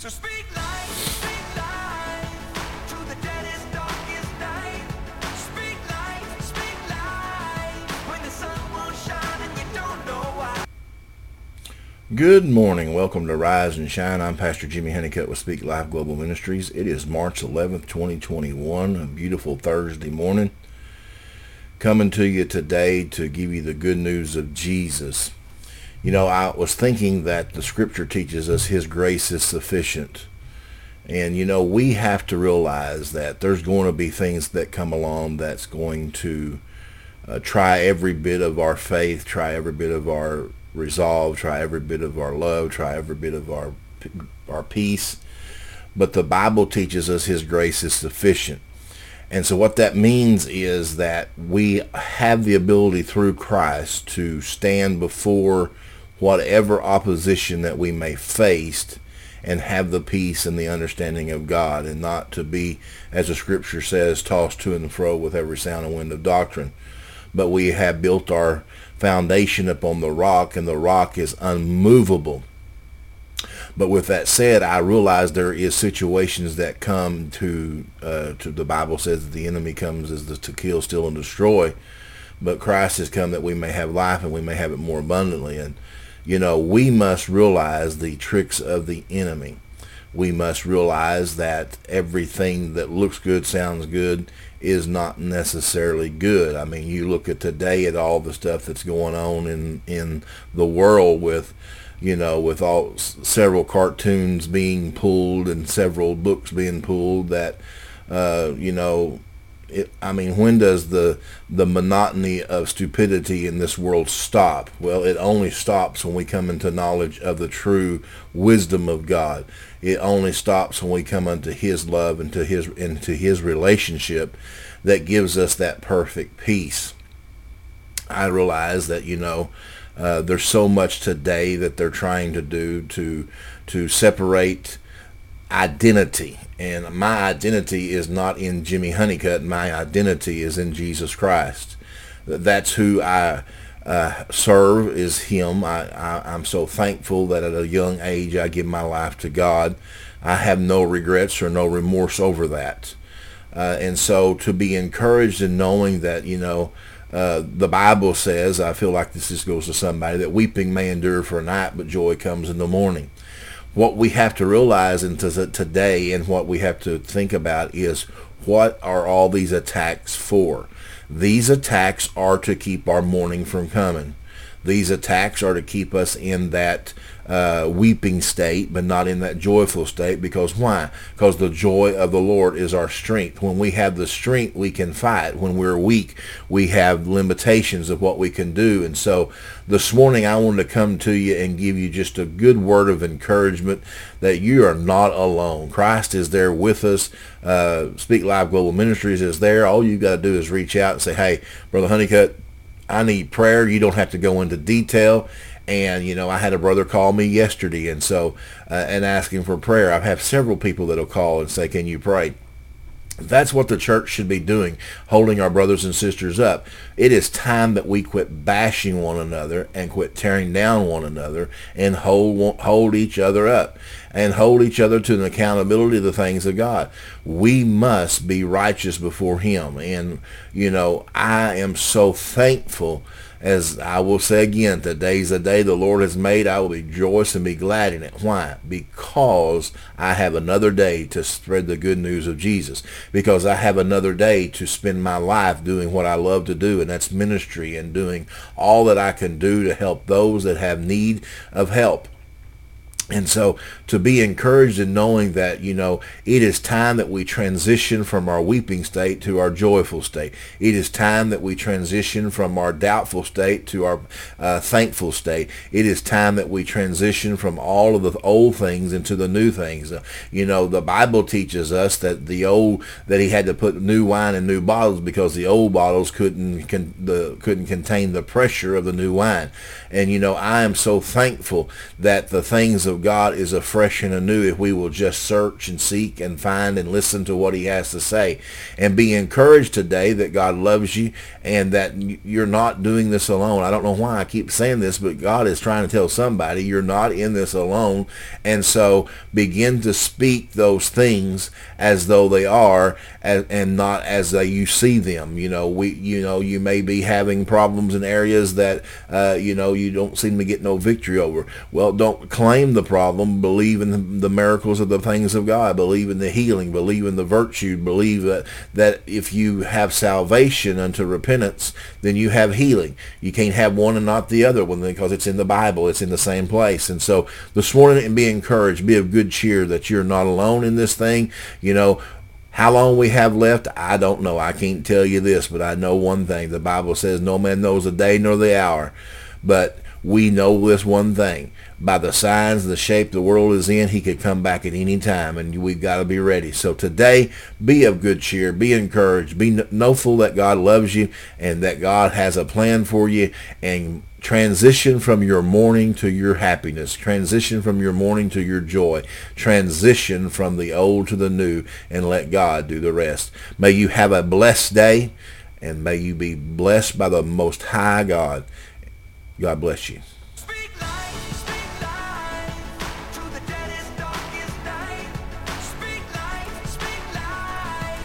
So speak life to the deadest, darkest night. Speak life, when the sun won't shine and you don't know why. Good morning. Welcome to Rise and Shine. I'm Pastor Jimmy Honeycutt with Speak Life Global Ministries. It is March 11th, 2021, a beautiful Thursday morning. Coming to you today to give you the good news of Jesus. You know, I was thinking that the scripture teaches us his grace is sufficient. And, you know, we have to realize that there's going to be things that come along that's going to try every bit of our faith, try every bit of our resolve, try every bit of our love, try every bit of our peace. But the Bible teaches us his grace is sufficient. And so what that means is that we have the ability through Christ to stand before whatever opposition that we may face and have the peace and the understanding of God, and not to be, as the scripture says, tossed to and fro with every sound and wind of doctrine. But we have built our foundation upon the rock, and the rock is unmovable. But with that said, I realize there is situations that come to the Bible says that the enemy comes as to kill, steal, and destroy. But Christ has come that we may have life and we may have it more abundantly. And, you know, we must realize the tricks of the enemy. We must realize that everything that looks good, sounds good, is not necessarily good. I mean, you look at today at all the stuff that's going on in the world with, you know, with all several cartoons being pulled and several books being pulled that, you know, I mean, when does the monotony of stupidity in this world stop? Well, it only stops when we come into knowledge of the true wisdom of God. It only stops when we come unto his love and to his relationship that gives us that perfect peace. I realize that, you know, there's so much today that they're trying to do to separate identity. And my identity is not in Jimmy Honeycutt. My identity is in Jesus Christ. That's who I serve, is him. I'm so thankful that at a young age I give my life to God. I have no regrets or no remorse over that. And so to be encouraged in knowing that, you know, the Bible says, I feel like this just goes to somebody, that weeping may endure for a night, but joy comes in the morning. What we have to realize today and what we have to think about is, what are all these attacks for? These attacks are to keep our morning from coming. These attacks are to keep us in that weeping state, but not in that joyful state. Because why? Because the joy of the Lord is our strength. When we have the strength, we can fight. When we're weak, we have limitations of what we can do. And so this morning, I wanted to come to you and give you just a good word of encouragement that you are not alone. Christ is there with us. Speak Live Global Ministries is there. All you got to do is reach out and say, hey, Brother Honeycutt, I need prayer. You don't have to go into detail. And, you know, I had a brother call me yesterday and so, and asking for prayer. I've had several people that'll call and say, can you pray? That's what the church should be doing, holding our brothers and sisters up. It is time that we quit bashing one another and quit tearing down one another and hold each other up and hold each other to an accountability of the things of God. We must be righteous before him. And, you know, I am so thankful. As I will say again, today's the day the Lord has made. I will rejoice and be glad in it. Why? Because I have another day to spread the good news of Jesus. Because I have another day to spend my life doing what I love to do, and that's ministry, and doing all that I can do to help those that have need of help. And so to be encouraged in knowing that, you know, it is time that we transition from our weeping state to our joyful state. It is time that we transition from our doubtful state to our thankful state. It is time that we transition from all of the old things into the new things. You know, the Bible teaches us that that he had to put new wine in new bottles because the old bottles couldn't contain the pressure of the new wine. And, you know, I am so thankful that the things of of God is afresh and anew if we will just search and seek and find and listen to what he has to say. And be encouraged today that God loves you and that you're not doing this alone. I don't know why I keep saying this, but God is trying to tell somebody you're not in this alone. And so begin to speak those things as though they are and not as though you see them. You may be having problems in areas that you don't seem to get no victory over. Well, don't claim the problem. Believe in the miracles of the things of God. Believe in the healing. Believe in the virtue. Believe that if you have salvation unto repentance, then you have healing. You can't have one and not the other one because it's in the Bible. It's in the same place. And so this morning, be encouraged. Be of good cheer that you're not alone in this thing. How long we have left, I don't know. I can't tell you this, but I know one thing. The Bible says no man knows the day nor the hour, but we know this one thing. By the signs, the shape the world is in, he could come back at any time, and we've got to be ready. So today, be of good cheer, be encouraged, be knowful that God loves you and that God has a plan for you, and transition from your mourning to your happiness. Transition from your mourning to your joy. Transition from the old to the new, and let God do the rest. May you have a blessed day, and may you be blessed by the Most High God. God bless you.